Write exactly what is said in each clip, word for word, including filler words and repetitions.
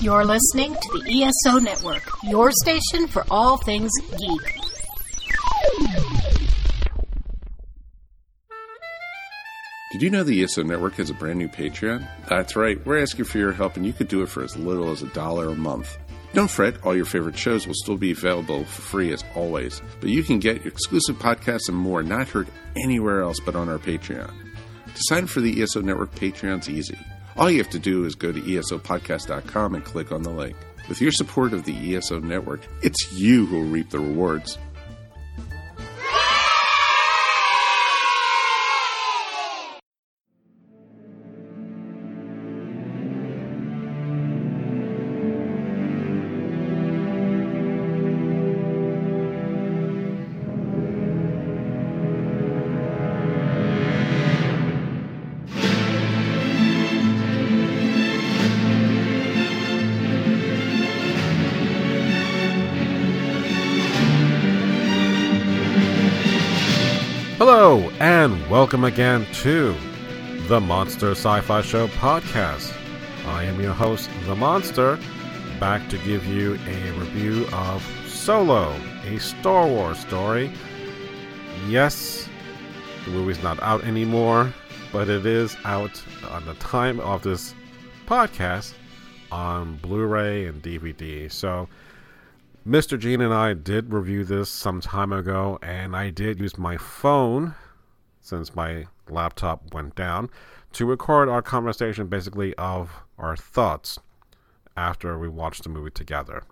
You're listening to the E S O Network, your station for all things geek. Did you know the E S O Network has a brand new Patreon? That's right, we're asking for your help, and you could do it for as little as a dollar a month. Don't fret, all your favorite shows will still be available for free as always, but you can get exclusive podcasts and more not heard anywhere else but on our Patreon. To sign up for the E S O Network Patreon's easy. All you have to do is go to E S O podcast dot com and click on the link. With your support of the E S O Network, it's you who will reap the rewards. Hello, and welcome again to The Monster Scifi Show Podcast. I am your host, The Monster, back to give you a review of Solo, A Star Wars Story. Yes, the movie's not out anymore, but it is out on the time of this podcast on Blu Ray and D V D. So, Mister Gene and I did review this some time ago, and I did use my phone, since my laptop went down, to record our conversation, basically, of our thoughts after we watched the movie together.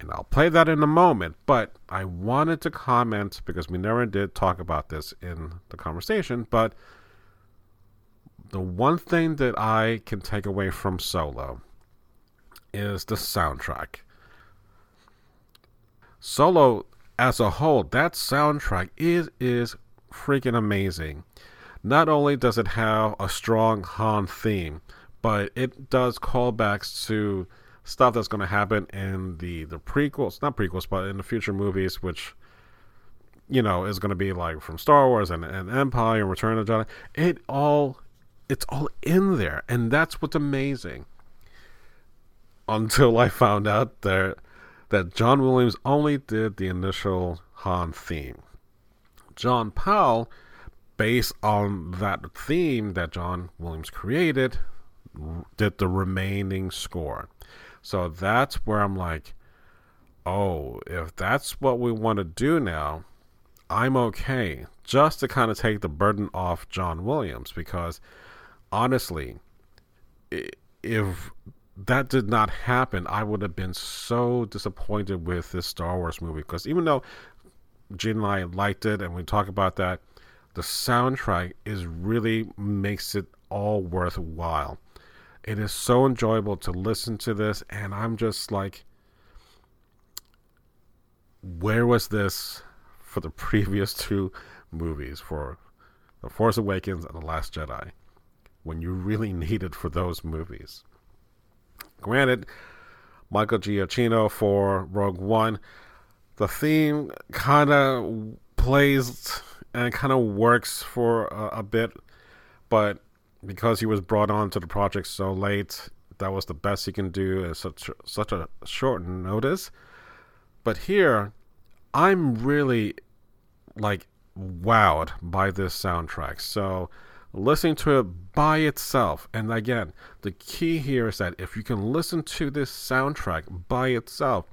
And I'll play that in a moment, but I wanted to comment, because we never did talk about this in the conversation, but the one thing that I can take away from Solo is the soundtrack. Solo, as a whole, that soundtrack is, is freaking amazing. Not only does it have a strong Han theme, but it does callbacks to stuff that's going to happen in the, the prequels, not prequels, but in the future movies, which, you know, is going to be like from Star Wars and, and Empire and Return of the Jedi. It all, it's all in there, and that's what's amazing. Until I found out that that John Williams only did the initial Han theme. John Powell, based on that theme that John Williams created, did the remaining score. So that's where I'm like, oh, if that's what we want to do now, I'm okay. Just to kind of take the burden off John Williams, because honestly, if that did not happen, I would have been so disappointed with this Star Wars movie, because even though Gene and I liked it and we talk about that, the soundtrack is really makes it all worthwhile. It is so enjoyable to listen to this, and I'm just like, where was this for the previous two movies, for The Force Awakens and The Last Jedi, when you really need it for those movies? Granted, Michael Giacchino for Rogue One, the theme kind of plays and kind of works for a, a bit, but because he was brought on to the project so late, that was the best he can do at such, such a short notice. But here, I'm really, like, wowed by this soundtrack. So listening to it by itself, and again, the key here is that if you can listen to this soundtrack by itself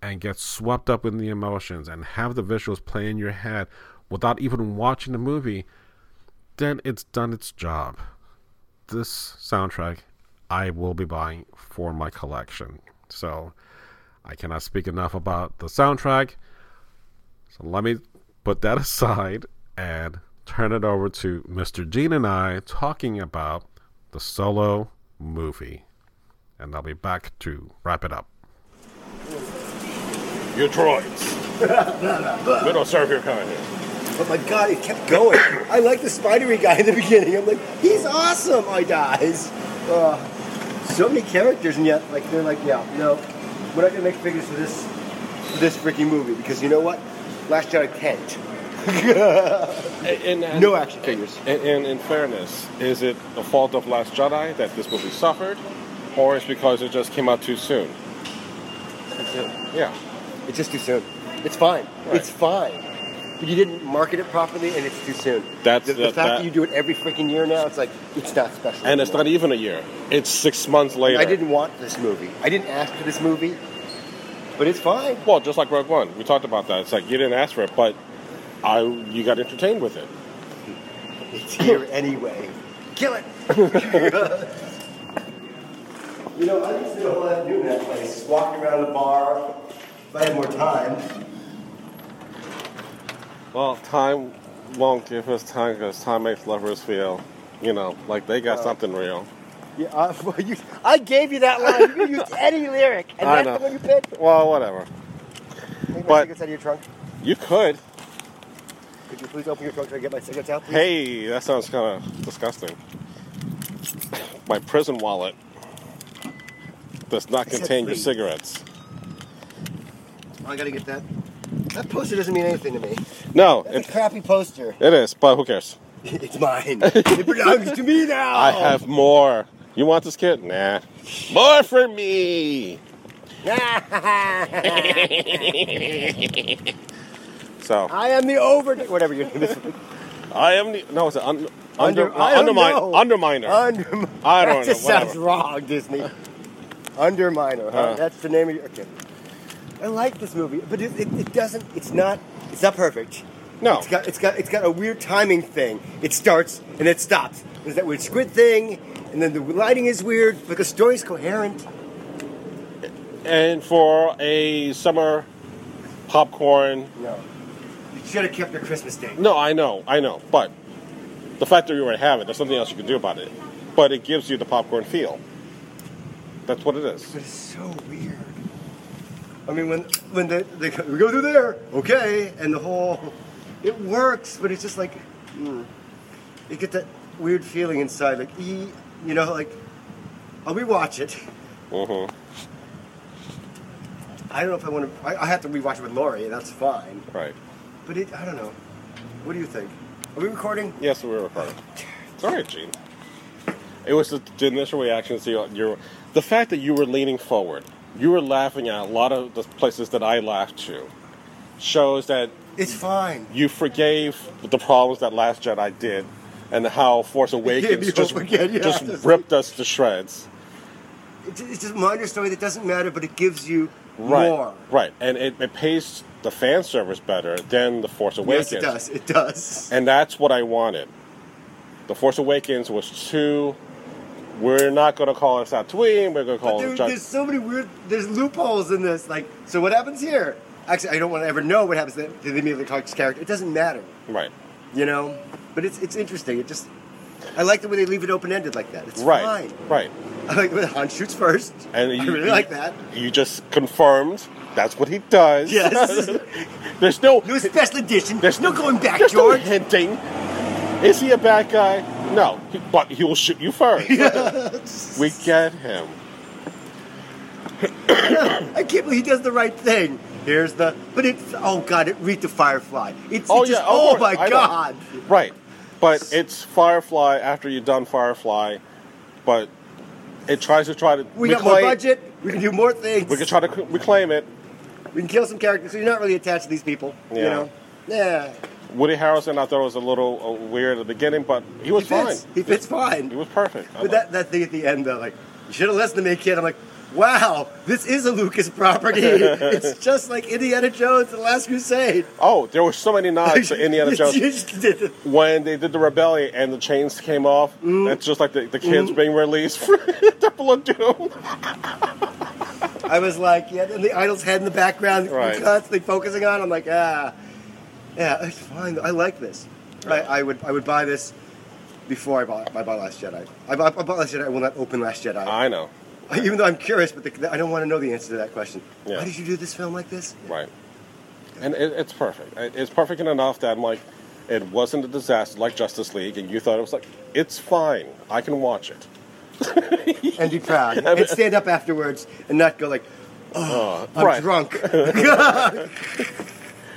and get swept up in the emotions and have the visuals play in your head without even watching the movie, then it's done its job. This soundtrack I will be buying for my collection. So I cannot speak enough about the soundtrack. So let me put that aside and turn it over to Mister Gene and I talking about the Solo movie. And I'll be back to wrap it up. You droids. Little surfer coming here. Oh my god, it kept going. I like the spidery guy in the beginning. I'm like, he's awesome, I dies. Uh, so many characters, and yet like they're like, yeah, you know, we're not going to make figures for this, for this freaking movie, because you know what? Last Jedi can't. and, and, no action figures. And, and in fairness, is it the fault of Last Jedi that this movie suffered, or it's because it just came out too soon. Too soon. Yeah. It's just too soon. It's fine. Right. It's fine. You didn't market it properly, and it's too soon. That's the, the, the fact that, that you do it every freaking year now. It's like it's not special. And anymore. It's not even a year. It's six months later. I didn't want this movie. I didn't ask for this movie, but it's fine. Well, just like Rogue One, we talked about that. It's like you didn't ask for it, but I you got entertained with it. It's here anyway. Kill it. You know, I just did a whole afternoon that place, walking around the bar. If I had more time. Well, time won't give us time because time makes lovers feel, you know, like they got uh, something real. Yeah, I, well, you, I gave you that line. You can use any lyric, and I that's know. the one you picked. Well, whatever. Can my cigarettes out of your trunk? You could. Could you please open your trunk so I get my cigarettes out, please? Hey, that sounds kind of disgusting. My prison wallet does not Except contain please. your cigarettes. I gotta get that. That poster doesn't mean anything to me. No. That's it, a crappy poster. It is, but who cares? It's mine. It belongs to me now. I have more. You want this kid? Nah. More for me. So. I am the over... Whatever you're doing. I am the... No, it's an... Un, under, under, uh, undermine, underminer. Underminer. I don't that know. That just whatever. sounds wrong, Disney. Underminer. Huh? Uh, That's the name of your... Okay. I like this movie, but it, it, it doesn't. It's not. It's not perfect. No. It's got. It's got. It's got a weird timing thing. It starts and it stops. There's that weird squid thing, and then the lighting is weird, but the story's coherent. And for a summer popcorn. No. You should have kept your Christmas date. No, I know, I know, but the fact that you already have it, there's something else you can do about it. But it gives you the popcorn feel. That's what it is. But it's so weird. I mean, when when they, they we go through there, okay, and the whole, it works, but it's just like, mm, you get that weird feeling inside, like, e, you know, like, I'll rewatch it. Mm-hmm. I don't know if I want to, I, I have to rewatch it with Lori, and that's fine. Right. But it, I don't know. What do you think? Are we recording? Yes, we're recording. It's all right, Gene. It was the, the initial reaction to your, your, the fact that you were leaning forward. You were laughing at a lot of the places that I laughed to. Shows that... It's fine. You forgave the problems that Last Jedi did. And how Force Awakens just, again, yeah, just ripped like, us to shreds. It's just a minor story that doesn't matter, but it gives you right, more. Right, and it, it pays the fan service better than The Force Awakens. Yes, it does. It does. And that's what I wanted. The Force Awakens was too... We're not going to call it Tatooine. We're going to call there, it... Ch- there's so many weird... There's loopholes in this. Like, so what happens here? Actually, I don't want to ever know what happens to the Emilia Clarke's character. It doesn't matter. Right. You know? But it's it's interesting. It just... I like the way they leave it open-ended like that. It's right. fine. Right. I like the way Han shoots first. And you, I really you, like that. You just confirmed that's what he does. Yes. There's no... No special edition. There's no going back, there's George. There's no hinting. Is he a bad guy? No, but he will shoot you first. Yes. We get him. I can't believe he does the right thing. Here's the... But it's... Oh, God, it read the Firefly. It's oh, it's just... Yeah, oh, course. my I God. Know. Right. But it's Firefly after you've done Firefly, but it tries to try to... We reclaim, got more budget. We can do more things. We can try to reclaim it. We can kill some characters. So you're not really attached to these people. Yeah. You know? Yeah. Woody Harrelson, I thought, was a little uh, weird at the beginning, but he was he fine. He fits fine. He was perfect. I but that, that thing at the end, though, like, you should have listened to me, kid. I'm like, wow, this is a Lucas property. It's just like Indiana Jones and The Last Crusade. Oh, there were so many nods to Indiana Jones. When they did the rebellion and the chains came off, it's mm. just like the, the kids mm. being released from Temple of Doom. I was like, yeah, and the idol's head in the background, right. constantly focusing on. I'm like, ah. Yeah, it's fine. I like this. Right. I, I would I would buy this before I bought I bought Last Jedi. I bought, I bought Last Jedi. I will not open Last Jedi. I know. I, even though I'm curious, but the, I don't want to know the answer to that question. Yeah. Why did you do this film like this? Right. And it, it's perfect. It's perfect enough that I'm like, it wasn't a disaster like Justice League, and you thought it was like, it's fine. I can watch it. And be proud. I mean, and stand up afterwards and not go like, oh, uh, I'm right. drunk.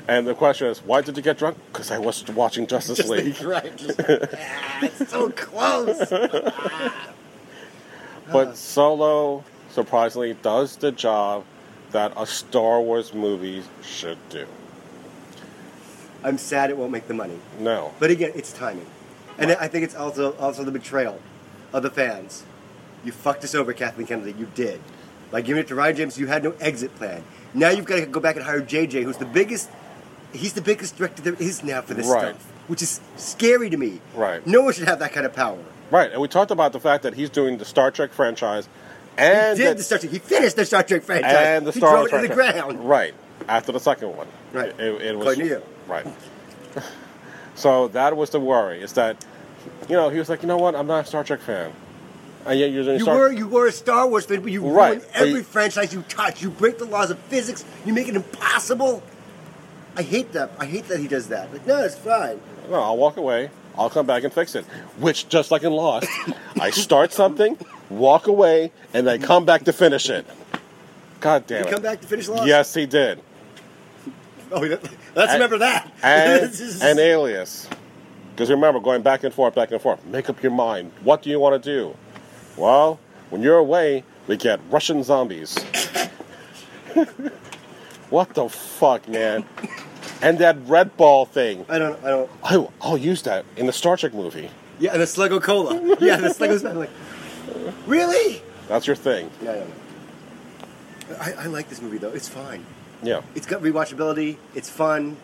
And the question is, why did you get drunk? Because I was watching Justice Just League. Right. Just, ah, it's so close. Ah. But Solo, surprisingly, does the job that a Star Wars movie should do. I'm sad it won't make the money. No. But again, it's timing. And right. I think it's also also the betrayal of the fans. You fucked us over, Kathleen Kennedy. You did. By giving it to Rian James, you had no exit plan. Now you've got to go back and hire J J, who's the biggest... He's the biggest director there is now for this right. stuff. Which is scary to me. Right. No one should have that kind of power. Right. And we talked about the fact that he's doing the Star Trek franchise. And he did the, the Star Trek. He finished the Star Trek franchise. And the Star Trek. He drove it to the ground. Right. After the second one. Right. It, it, it was... Right. So that was the worry, is that, you know, he was like, you know what, I'm not a Star Trek fan. And yet you're doing you Star were You were a Star Wars fan, but you right. ruin every you, franchise you touch. You break the laws of physics. You make it impossible. I hate that. I hate that he does that. Like, no, it's fine. No, I'll walk away. I'll come back and fix it. Which, just like in Lost, I start something, walk away, and then come back to finish it. God damn did it. Did he come back to finish Lost? Yes, he did. Oh, let's and, remember that. And, and Alias. Because remember, going back and forth, back and forth. Make up your mind. What do you want to do? Well, when you're away, we get Russian zombies. What the fuck, man? And that red ball thing. I don't, I don't. I'll, I'll use that in the Star Trek movie. Yeah, and the Sluggo Cola. Yeah, the Sluggo's like, really? That's your thing. Yeah, I don't know. I, I like this movie, though. It's fine. Yeah. It's got rewatchability. It's fun.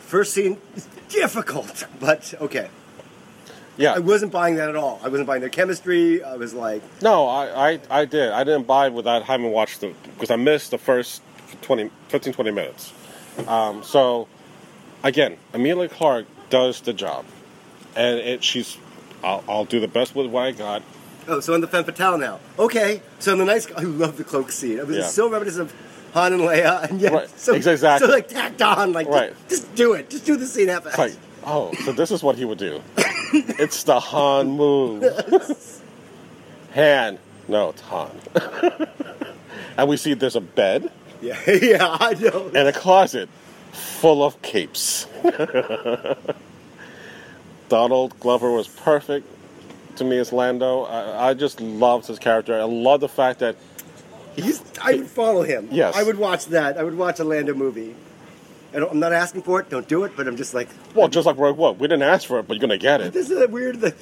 First scene is difficult, but okay. Yeah. I wasn't buying that at all. I wasn't buying their chemistry. I was like... No, I, I, I did. I didn't buy it without having watched it because I missed the first twenty, fifteen, twenty minutes. Um, so, again, Emilia Clarke does the job. And it, she's... I'll, I'll do the best with what I got. Oh, so I'm the femme fatale now. Okay. So I'm the nice... I love the cloak scene. I was yeah. so reminiscent of... Han and Leia, and yeah, right. so, exactly. so like tacked on, like right. just, just do it, just do the scene that fast. Like, oh, so this is what he would do. It's the Han move. Han, no, it's Han. And we see there's a bed. Yeah, yeah, I know. And a closet full of capes. Donald Glover was perfect to me as Lando. I, I just loved his character. I love the fact that. He's, I would follow him. Yes. I would watch that. I would watch a Lando movie. And I'm not asking for it. Don't do it. But I'm just like... Well, just like Rogue One. We didn't ask for it, but you're going to get it. This is a weird... The,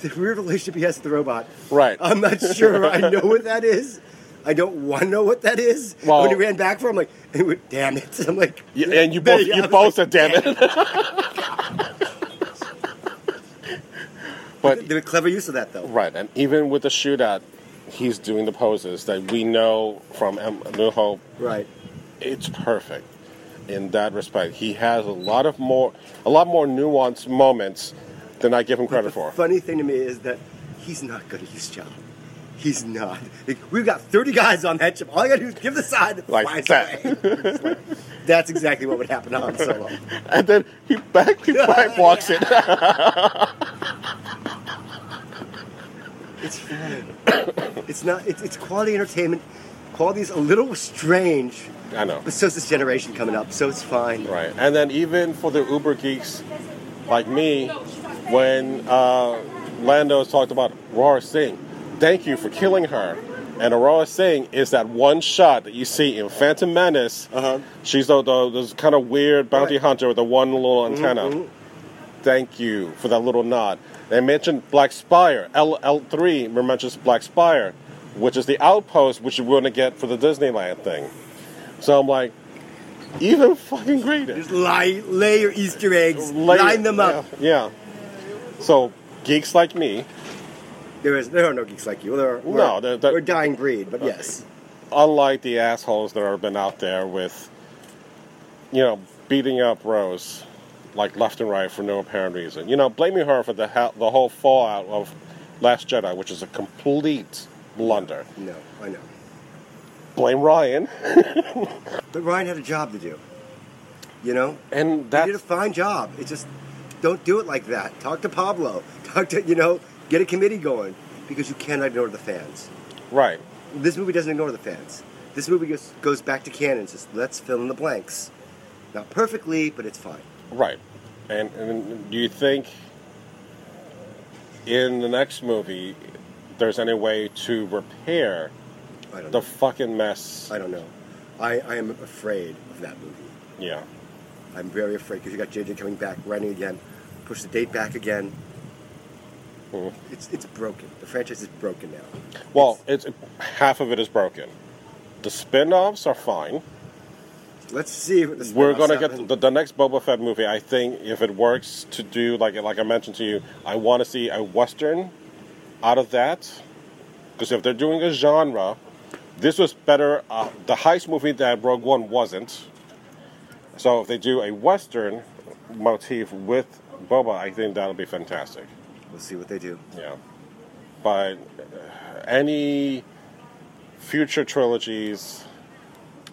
the weird relationship he has with the robot. Right. I'm not sure I know what that is. I don't want to know what that is. Well, when he ran back for him, I'm like, went, damn it. I'm like... Yeah, and you both, you both like, said, damn it. But the clever use of that, though. Right. And even with the shootout... He's doing the poses that we know from New Hope. Right. It's perfect in that respect. He has a lot of more, a lot more nuanced moments than I give him credit for. The funny thing to me is that he's not good at his job. He's not. Like, we've got thirty guys on that ship. All I got to do is give the sign and like flies that. Away. Like, that's exactly what would happen to Han Solo. And then he back, he back walks it. It's fun. It's not. It's, it's quality entertainment. Quality's a little strange. I know. But so's this generation coming up, so it's fine. Right. And then even for the uber geeks like me, when uh, Lando's talked about Aurora Singh, thank you for killing her. And Aurora Singh is that one shot that you see in Phantom Menace. Uh-huh. She's the, the, this kind of weird bounty right. hunter with the one little antenna. Mm-hmm. Thank you for that little nod. They mentioned Black Spire. L three mentions Black Spire, which is the outpost which you're going to get for the Disneyland thing. So I'm like, even fucking greater. Just lie, lay your Easter eggs. Lay, line them up. Yeah, yeah. So, geeks like me. There is there are no geeks like you. There are, we're, no, they're, they're, we're a dying breed, but yes. Unlike the assholes that have been out there with, you know, beating up Rose. Like left and right for no apparent reason. You know, blaming her for the ha- the whole fallout of Last Jedi, which is a complete blunder. No, I know. Blame Rian. But Rian had a job to do. You know? And that. He did a fine job. It just, don't do it like that. Talk to Pablo. Talk to, you know, get a committee going. Because you cannot ignore the fans. Right. This movie doesn't ignore the fans. This movie goes, goes back to canon. Just let's fill in the blanks. Not perfectly, but it's fine. Right. And, and do you think in the next movie there's any way to repair I don't the know. fucking mess. I don't know. I, I am afraid of that movie. Yeah. I'm very afraid because you got J J coming back, writing again, push the date back again. Mm. It's it's broken. The franchise is broken now. Well, it's, it's half of it is broken. The spin-offs are fine. Let's see if the We're going to get the, the next Boba Fett movie. I think if it works to do, like like I mentioned to you, I want to see a Western out of that. Because if they're doing a genre, this was better. Uh, the heist movie that Rogue One wasn't. So if they do a Western motif with Boba, I think that'll be fantastic. We'll see what they do. Yeah. But any future trilogies...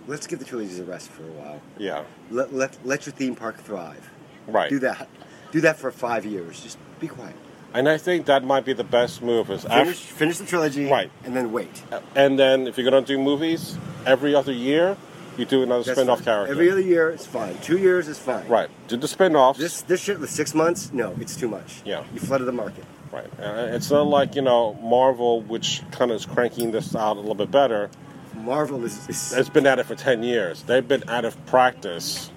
Let's give the trilogies a rest for a while. Yeah. Let, let let your theme park thrive. Right. Do that. Do that for five years. Just be quiet. And I think that might be the best move. Is finish, after, finish the trilogy. Right. And then wait. And then if you're going to do movies, every other year, you do another That's spin-off fine. character. Every other year is fine. Two years is fine. Right. Do the spin-offs. This, this shit with six months, no, it's too much. Yeah. You flooded the market. Right. Uh, it's not like, you know, Marvel, which kind of is cranking this out a little bit better. Marvel is... is it's been at it for ten years. They've been out of practice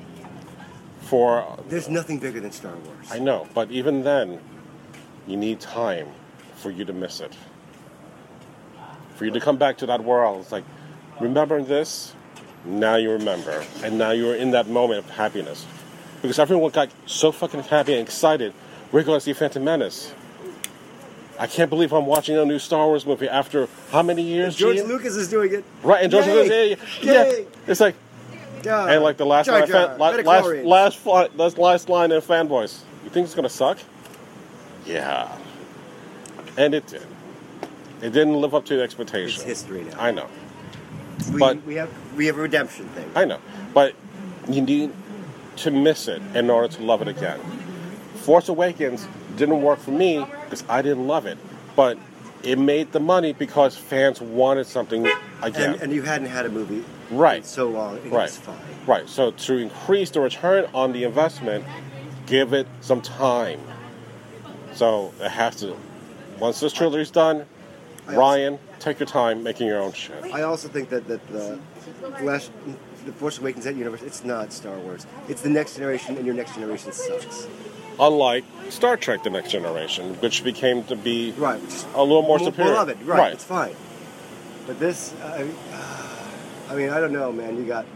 for... There's nothing bigger than Star Wars. I know, but even then, you need time for you to miss it. For you to come back to that world. It's like, remember this? Now you remember. And now you're in that moment of happiness. Because everyone got so fucking happy and excited. We're going to see Phantom Menace. I can't believe I'm watching a new Star Wars movie after how many years? And George Gene? Lucas is doing it. Right, and George Yay! Lucas is yeah, yeah. It's like... Uh, and like the last line, fan, last, last, last, last line in Fanboys. You think it's going to suck? Yeah. And it did. It didn't live up to the expectation. It's history now. I know. We, but we have we have a redemption thing. I know, but you need to miss it in order to love it again. Force Awakens didn't work for me because I didn't love it, but it made the money because fans wanted something again. And, and you hadn't had a movie right in so long. It right. was fine. Right. So to increase the return on the investment, give it some time. So it has to. Once this trilogy's done. I Rian, also, take your time making your own shit. I also think that, that the, Last, the Force Awakens at universe, it's not Star Wars. It's the next generation, and your next generation sucks. Unlike Star Trek, the next generation, which became to be right, a little more, more superior. More of it, right, right, it's fine. But this, I, I mean, I don't know, man. You got,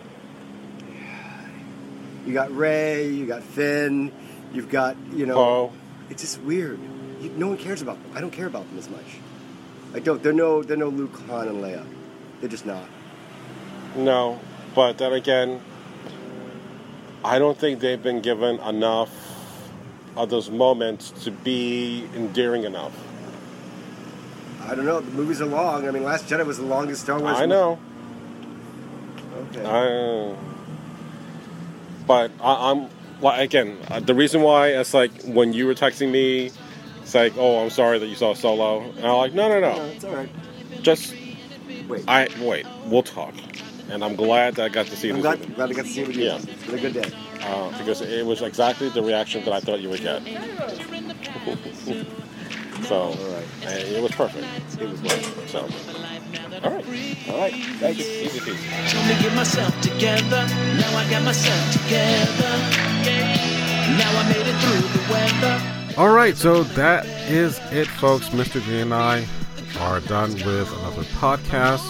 you got Rey, you got Finn, you've got, you know, oh. It's just weird. You, no one cares about them. I don't care about them as much. I don't. They're no. They're no Luke, Han, and Leia. They're just not. No, but then again, I don't think they've been given enough of those moments to be endearing enough. I don't know. The movies are long. I mean, Last Jedi was the longest Star Wars. I know. Movie. Okay. I, but I, I'm like again. The reason why it's like when you were texting me. It's like, oh, I'm sorry that you saw Solo. And I'm like, no, no, no. No, it's all right. Just wait. I wait. We'll talk. And I'm glad that I got to see I'm this. I'm glad, glad I got to see it with you. Yeah. It's been a good day. Uh, because it was exactly the reaction that I thought you would get. So, all right. It was perfect. It was wonderful. So, all right. All right. Thank you. Easy peasy. Told me to get myself together. Now I got myself together. Now I made it through the weather. All right, so that is it, folks. Mister G and I are done with another podcast.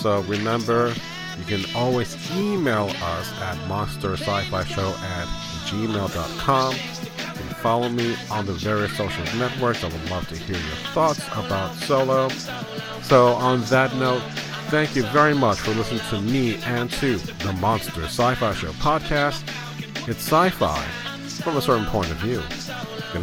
So remember, you can always email us at monster sci fi show at gmail dot com. You can follow me on the various social networks. I would love to hear your thoughts about Solo. So on that note, thank you very much for listening to me and to the Monster Sci-Fi Show podcast. It's sci-fi from a certain point of view. Good